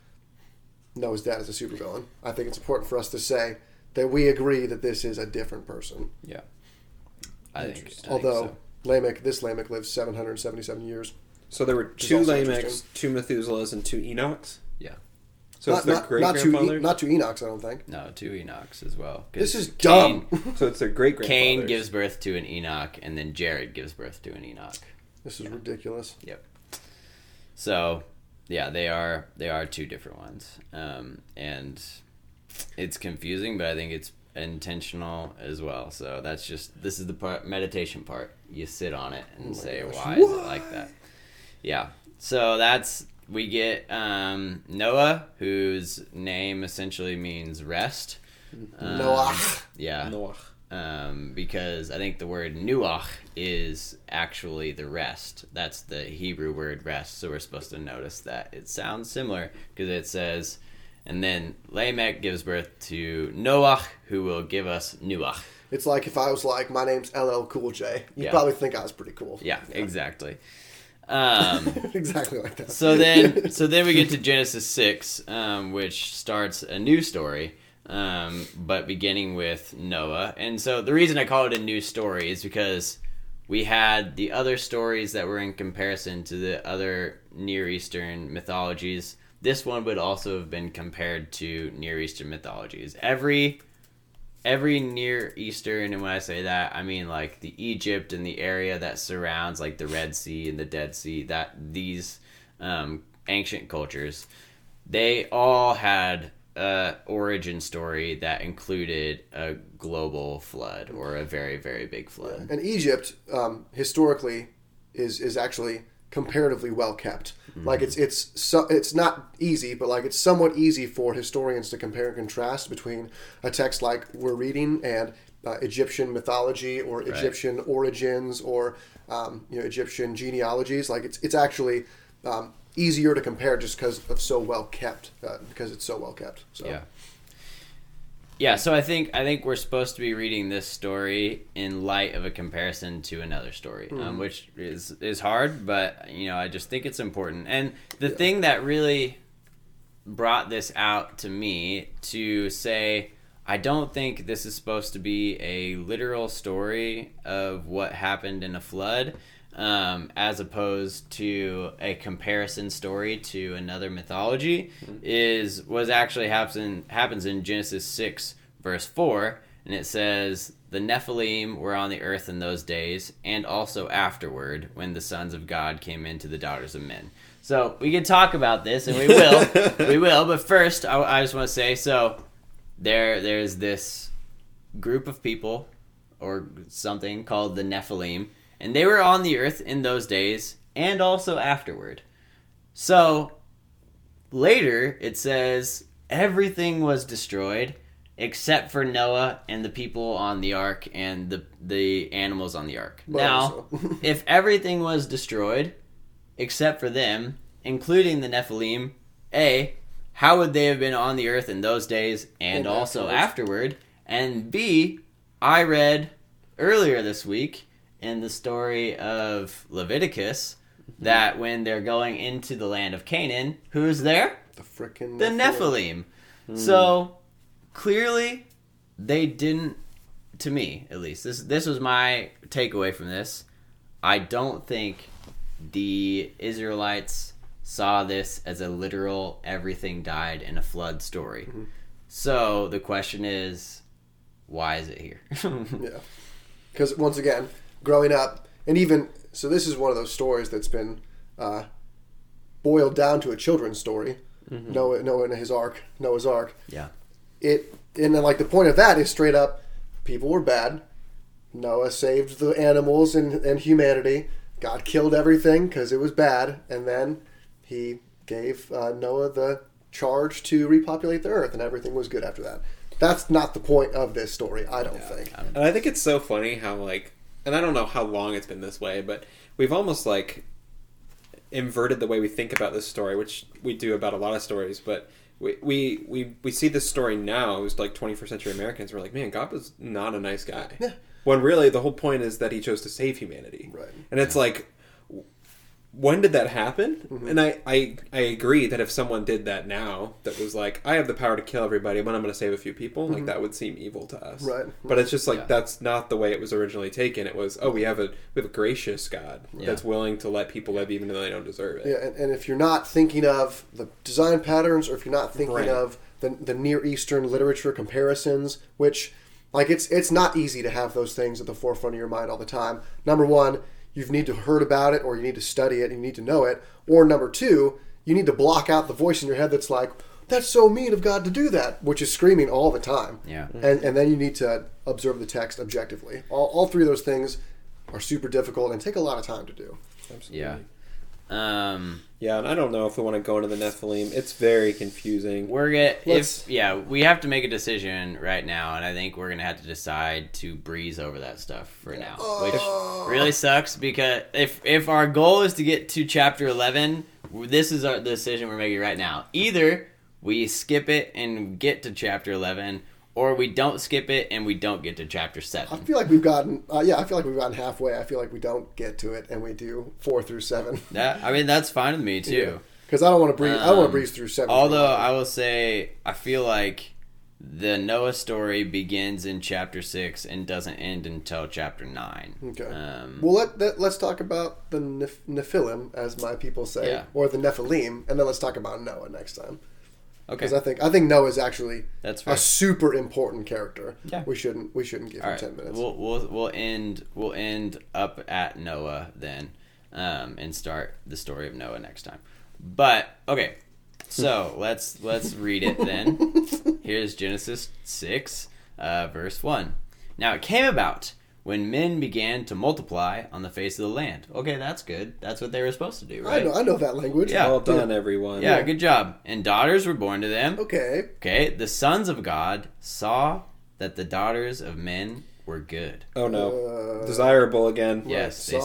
no, his dad is a supervillain. I think it's important for us to say that we agree that this is a different person. Yeah, I think so. This Lamech lives 777 years. So there were two Lamechs, two Methuselahs, and two Enochs. Yeah. So it's their great-grandfather? Not two Enochs, I don't think. No, two Enochs as well. This is dumb. So it's their great-grandfather. Cain gives birth to an Enoch, and then Jared gives birth to an Enoch. This is ridiculous. Yep. So, yeah, they are two different ones. And it's confusing, but I think it's intentional as well. So that's just, this is the part, meditation part. You sit on it and say, why is it like that? Yeah. So that's... We get Noah, whose name essentially means rest. Noah. Yeah. Noah. Because I think the word nuach is actually the rest. That's the Hebrew word rest. So we're supposed to notice that it sounds similar, because it says, and then Lamech gives birth to Noah, who will give us nuach. It's like if I was like, my name's LL Cool J. You'd probably think I was pretty cool. Yeah, exactly. Exactly like that. So then we get to Genesis 6, which starts a new story, but beginning with Noah. And so the reason I call it a new story is because we had the other stories that were in comparison to the other Near Eastern mythologies. This one would also have been compared to Near Eastern mythologies. Every Near Eastern, and when I say that, I mean like the Egypt and the area that surrounds like the Red Sea and the Dead Sea, that these ancient cultures, they all had an origin story that included a global flood or a very, very big flood. And Egypt, historically, is actually comparatively well kept. Mm-hmm. Like it's not easy, but like it's somewhat easy for historians to compare and contrast between a text like we're reading and Egyptian mythology or Egyptian origins or Egyptian genealogies. Like it's actually easier to compare just because it's so well kept. So. Yeah. Yeah, so I think we're supposed to be reading this story in light of a comparison to another story, which is hard, but I just think it's important. And the thing that really brought this out to me to say, I don't think this is supposed to be a literal story of what happened in a flood, as opposed to a comparison story to another mythology, happens in Genesis 6, verse 4, and it says, the Nephilim were on the earth in those days, and also afterward, when the sons of God came into the daughters of men. So, we can talk about this, and we will, but first, I just want to say, so, there's this group of people or something called the Nephilim, and they were on the earth in those days and also afterward. So later it says everything was destroyed except for Noah and the people on the ark and the animals on the ark. Well, now, so. If everything was destroyed except for them, including the Nephilim, A, how would they have been on the earth in those days and also afterward? And B, I read earlier this week in the story of Leviticus that when they're going into the land of Canaan, who's there? The frickin' Nephilim. Mm. So, clearly, they didn't, to me at least, this was my takeaway from this. I don't think the Israelites saw this as a literal everything died in a flood story. Mm-hmm. So, the question is, why is it here? Yeah. Because, once again, growing up, and even, so this is one of those stories that's been boiled down to a children's story. Mm-hmm. Noah and his ark, Noah's Ark. Yeah. And then, like, the point of that is straight up, people were bad. Noah saved the animals and humanity. God killed everything because it was bad. And then he gave Noah the charge to repopulate the earth, and everything was good after that. That's not the point of this story, I don't think. And I think it's so funny how, like, and I don't know how long it's been this way, but we've almost, like, inverted the way we think about this story, which we do about a lot of stories, but we see this story now as, like, 21st century Americans. We're like, man, God was not a nice guy. Yeah. When really the whole point is that he chose to save humanity. Right. And it's like, when did that happen? Mm-hmm. And I agree that if someone did that now, that was like, I have the power to kill everybody, but I'm going to save a few people, mm-hmm. like that would seem evil to us. Right. But it's just like, that's not the way it was originally taken. It was, oh, we have a gracious God that's willing to let people live even though they don't deserve it. Yeah, and if you're not thinking of the design patterns, or if you're not thinking of the Near Eastern literature comparisons, which, like, it's not easy to have those things at the forefront of your mind all the time. Number one, you need to heard about it, or you need to study it, and you need to know it. Or number two, you need to block out the voice in your head that's like, that's so mean of God to do that, which is screaming all the time. Yeah. And then you need to observe the text objectively. All three of those things are super difficult and take a lot of time to do. Absolutely. Yeah. Yeah, and I don't know if we want to go into the Nephilim. It's very confusing. We have to make a decision right now, and I think we're gonna have to decide to breeze over that stuff for now, which really sucks, because if our goal is to get to chapter 11, this is the decision we're making right now. Either we skip it and get to chapter 11, or we don't skip it and we don't get to chapter 7. I feel like we've gotten, halfway. I feel like we don't get to it and we do 4 through 7. Yeah, I mean, that's fine with me too. Because I don't want to breeze. I don't want to breeze through 7. Although I will say, I feel like the Noah story begins in chapter 6 and doesn't end until chapter 9. Okay. Well, let's talk about the Nephilim, as my people say, or the Nephilim, and then let's talk about Noah next time. Okay. Because I think Noah is actually a super important character. Yeah. We shouldn't give him 10 minutes. We'll end up at Noah then, and start the story of Noah next time. But okay, so let's read it then. Here's Genesis 6, verse 1. Now it came about when men began to multiply on the face of the land. Okay, that's good. That's what they were supposed to do, right? I know that language. Yeah. Well done, everyone. Yeah, good job. And daughters were born to them. Okay. The sons of God saw that the daughters of men were good. Oh, no. Desirable again. Yes, right.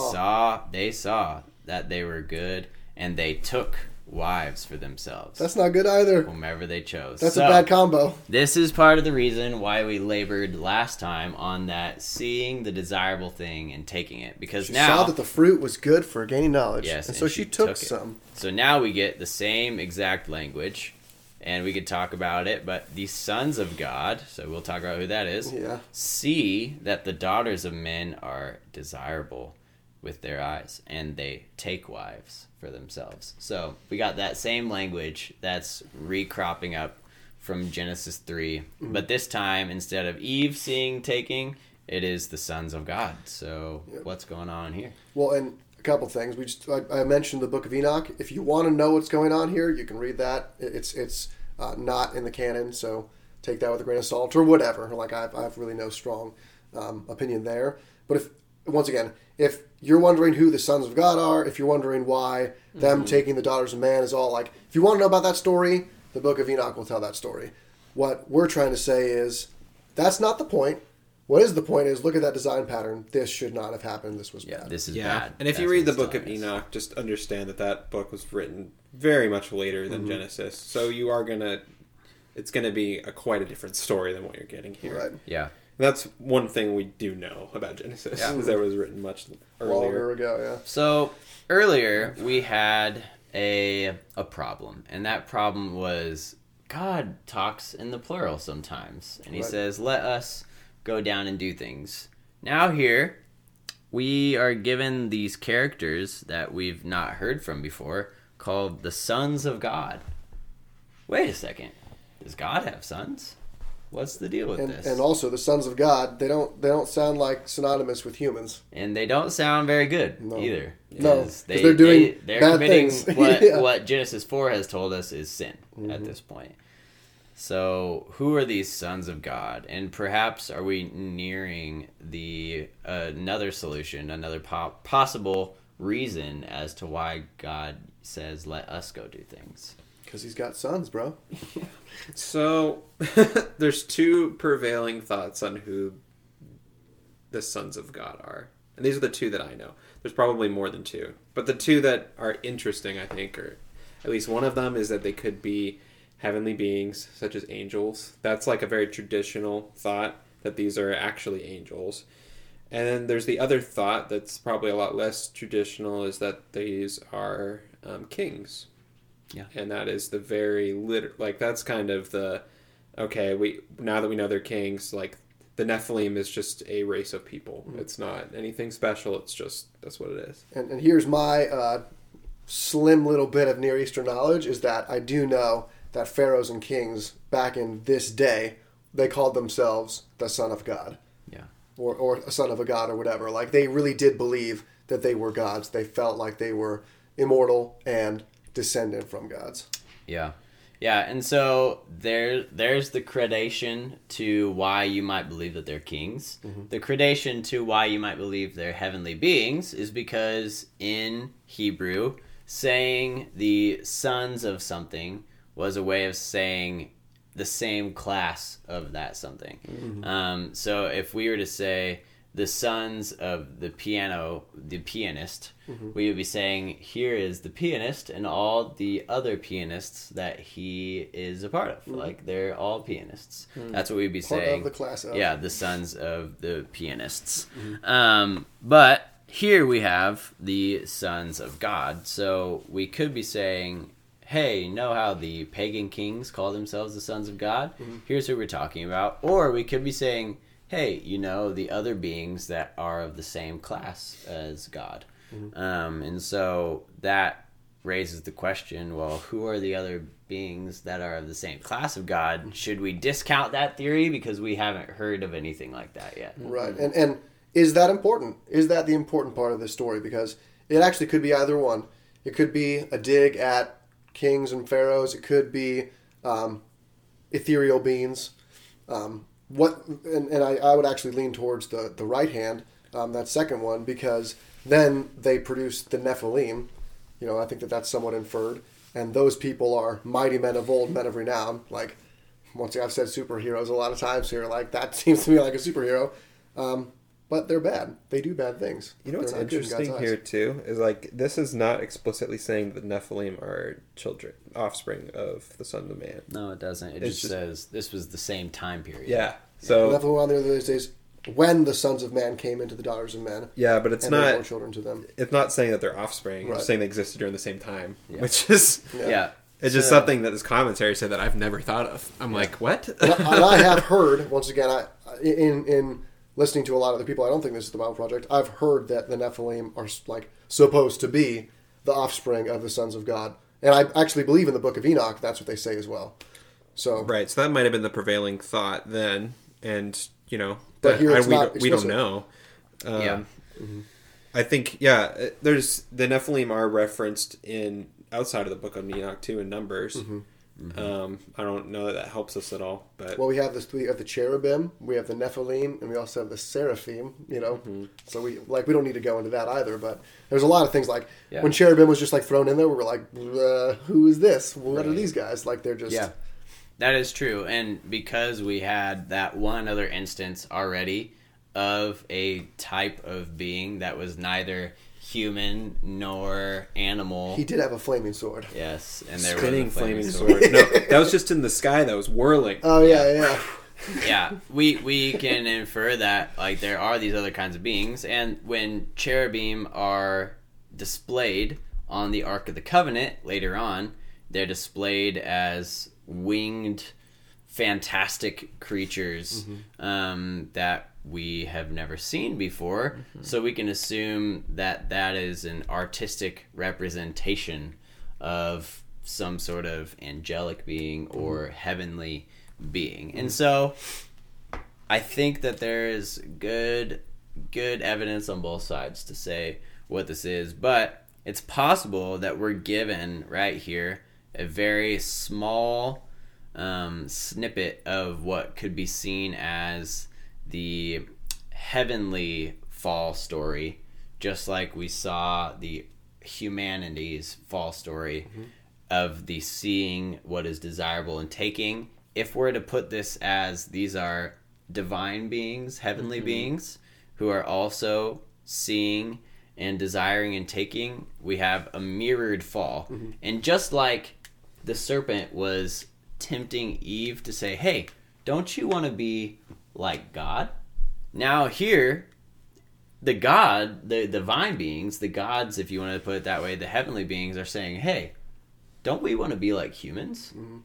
They saw that they were good, and they took wives for themselves. That's not good either. Whomever they chose. That's a bad combo. This is part of the reason why we labored last time on that, seeing the desirable thing and taking it. Because she saw that the fruit was good for gaining knowledge. Yes, and so she took some. So now we get the same exact language, and we could talk about it, but the sons of God, so we'll talk about who that is, see that the daughters of men are desirable with their eyes, and they take wives for themselves. So we got that same language that's recropping up from Genesis 3, but this time, instead of Eve seeing taking, it is the sons of God. So what's going on here? Well, and a couple things. I mentioned the Book of Enoch. If you want to know what's going on here, you can read that. It's not in the canon, so take that with a grain of salt or whatever. Like, I have really no strong opinion there. But if, once again, if you're wondering who the sons of God are, if you're wondering why them taking the daughters of man is all like, if you want to know about that story, the Book of Enoch will tell that story. What we're trying to say is that's not the point. What is the point is, look at that design pattern. This should not have happened. This was bad. This is bad. And if you read the Book of Enoch, just understand that that book was written very much later than Genesis. So you are going to, it's going to be quite a different story than what you're getting here. Right. Yeah. And that's one thing we do know about Genesis, is that it was written much earlier. Longer ago, yeah. So earlier we had a problem, and that problem was God talks in the plural sometimes, and he says, let us go down and do things. Now here, we are given these characters that we've not heard from before called the sons of God. Wait a second. Does God have sons? What's the deal with this? And also, the sons of God, they don't sound like synonymous with humans. And they don't sound very good either. No, because they're doing bad things. What Genesis 4 has told us is sin at this point. So, who are these sons of God? And perhaps are we nearing the another solution, another possible reason as to why God says, let us go do things? Because he's got sons, bro. So, there's two prevailing thoughts on who the sons of God are. And these are the two that I know. There's probably more than two. But the two that are interesting, I think, or at least one of them, is that they could be heavenly beings, such as angels. That's like a very traditional thought, that these are actually angels. And then there's the other thought that's probably a lot less traditional, is that these are kings. Yeah, and that is the very that's kind of the we now that we know they're kings, like the Nephilim is just a race of people. It's not anything special. It's just that's what it is. And here's my slim little bit of Near Eastern knowledge is that I do know that pharaohs and kings back in this day, they called themselves the son of God, or a son of a god or whatever. Like they really did believe that they were gods. They felt like they were immortal and descended from gods. Yeah, and so there's the gradation to why you might believe that they're kings. The gradation to why you might believe they're heavenly beings is because in Hebrew, saying the sons of something was a way of saying the same class of that something. So if we were to say the sons of the pianist, we would be saying, here is the pianist and all the other pianists that he is a part of. Like, they're all pianists. That's what we'd be saying. Of the class of. Yeah, the sons of the pianists. But here we have the sons of God. So we could be saying, hey, know how the pagan kings call themselves the sons of God? Here's who we're talking about. Or we could be saying, hey, the other beings that are of the same class as God. And so that raises the question, well, who are the other beings that are of the same class of God? Should we discount that theory because we haven't heard of anything like that yet? Right. And is that important? Is that the important part of this story? Because it actually could be either one. It could be a dig at kings and pharaohs. It could be ethereal beings. I would actually lean towards the right hand, that second one, because then they produced the Nephilim. I think that's somewhat inferred. And those people are mighty men of old, men of renown. Like, once again, I've said superheroes a lot of times here. Like, that seems to me like a superhero. But they're bad. They do bad things. What's interesting here, too, is like, this is not explicitly saying that Nephilim are children, offspring of the Son of Man. No, it doesn't. It just says this was the same time period. Yeah. So Nephilim on the other days when the sons of man came into the daughters of men. Yeah, but it's not born children to them. It's not saying that they're offspring. Right. It's saying they existed during the same time, which is it's just something that this commentary said that I've never thought of. I'm like, what? And I have heard once again in listening to a lot of the people, I don't think this is the Bible Project, I've heard that the Nephilim are like supposed to be the offspring of the sons of God. And I actually believe in the Book of Enoch, that's what they say as well. So right, so that might have been the prevailing thought then. And, but here we don't know. I think, there's the Nephilim are referenced outside of the Book of Enoch, too, in Numbers. Mm-hmm. I don't know that helps us at all. But well, we have this. We have the cherubim, we have the Nephilim, and we also have the seraphim. You know, mm-hmm. So we don't need to go into that either. But there's a lot of things like when cherubim was just like thrown in there, we were like, who is this? Well, what are these guys? Like they're just That is true, and because we had that one other instance already of a type of being that was neither human nor animal. He did have a flaming sword. Yes, and there was a flaming sword. No, that was just in the sky. That was whirling. Oh yeah. We can infer that like there are these other kinds of beings, and when cherubim are displayed on the Ark of the Covenant later on, they're displayed as winged, fantastic creatures that we have never seen before. Mm-hmm. So we can assume that that is an artistic representation of some sort of angelic being or heavenly being. Mm-hmm. And so I think that there is good evidence on both sides to say what this is. But it's possible that we're given right here a very small snippet of what could be seen as the heavenly fall story, just like we saw the humanity's fall story of the seeing what is desirable and taking. If we're to put this as these are divine beings, heavenly beings, who are also seeing and desiring and taking, we have a mirrored fall. Mm-hmm. And just like the serpent was tempting Eve to say, hey, don't you want to be like God? Now here, the God, the divine beings, the gods, if you want to put it that way, the heavenly beings are saying, hey, don't we want to be like humans? Mm-hmm.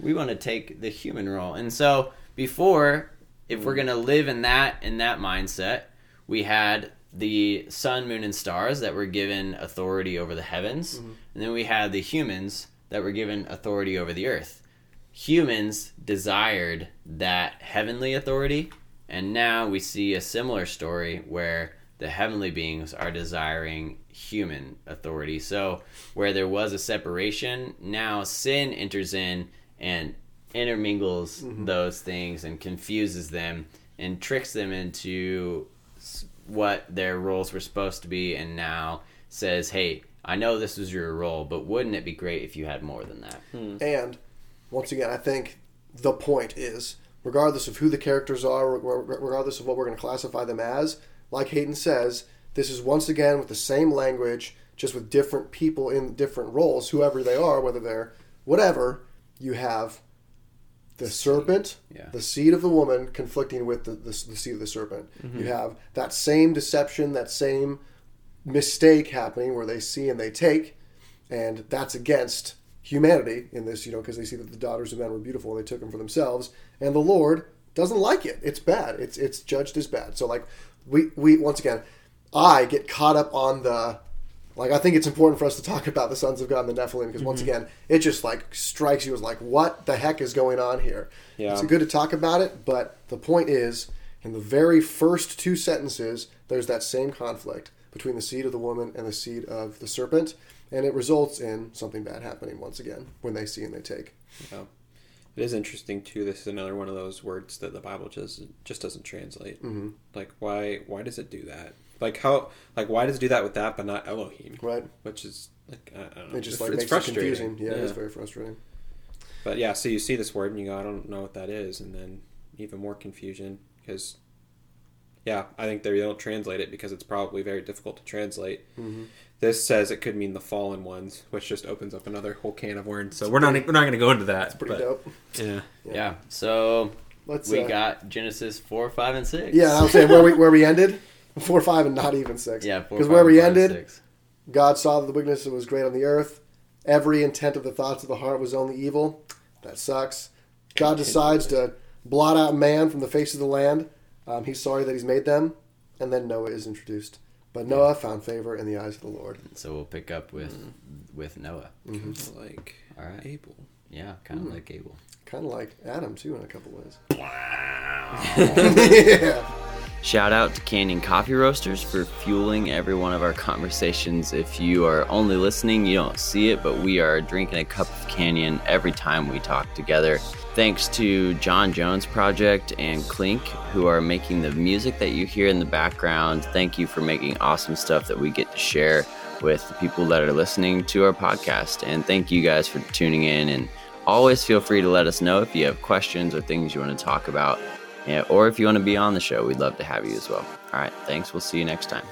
We want to take the human role. And so before, if we're going to live in that mindset, we had the sun, moon, and stars that were given authority over the heavens. Mm-hmm. And then we had the humans that were given authority over the earth. Humans desired that heavenly authority, and now we see a similar story where the heavenly beings are desiring human authority. So where there was a separation, now sin enters in and intermingles those things and confuses them and tricks them into what their roles were supposed to be, and now says, hey, I know this was your role, but wouldn't it be great if you had more than that? And once again, I think the point is, regardless of who the characters are, regardless of what we're going to classify them as, like Hayden says, this is once again with the same language, just with different people in different roles, whoever they are, whether they're whatever. You have the serpent, the seed of the woman conflicting with the seed of the serpent. Mm-hmm. You have that same deception, that same mistake happening where they see and they take, and that's against humanity in this, you know, because they see that the daughters of men were beautiful and they took them for themselves, and the Lord doesn't like it. It's bad. It's judged as bad. So like we once again, I get caught up on the, like, I think it's important for us to talk about the sons of God and the Nephilim, because once again, it just like strikes you as like, what the heck is going on here? Yeah. It's good to talk about it, but the point is, in the very first two sentences, there's that same conflict between the seed of the woman and the seed of the serpent, and it results in something bad happening once again when they see and they take. Yeah. It is interesting too. This is another one of those words that the Bible just doesn't translate. Mm-hmm. Like, why does it do that? Like how? Like why does it do that with that, but not Elohim? Right. Which is like, I don't know. It just it's makes it confusing. Yeah, it's very frustrating. But yeah, so you see this word and you go, I don't know what that is, and then even more confusion because, I think they don't translate it because it's probably very difficult to translate. Mm-hmm. This says it could mean the fallen ones, which just opens up another whole can of worms. So we're not going to go into that. It's pretty dope. Yeah. So we got Genesis 4, 5, and 6. Yeah, I was saying where we ended. 4, 5, and not even 6. Yeah, 4, 5, because where we ended, God saw that the wickedness was great on the earth. Every intent of the thoughts of the heart was only evil. That sucks. God decides to blot out man from the face of the land. He's sorry that he's made them. And then Noah is introduced. But Noah found favor in the eyes of the Lord. So we'll pick up with Noah. Mm-hmm. Like Abel. Yeah, kind of like Abel. Kind of like Adam, too, in a couple ways. Wow. Shout out to Canyon Coffee Roasters for fueling every one of our conversations. If you are only listening, you don't see it, but we are drinking a cup of Canyon every time we talk together. Thanks to John Jones Project and Clink, who are making the music that you hear in the background. Thank you for making awesome stuff that we get to share with the people that are listening to our podcast. And thank you guys for tuning in. And always feel free to let us know if you have questions or things you want to talk about. Or if you want to be on the show, we'd love to have you as well. All right, thanks. We'll see you next time.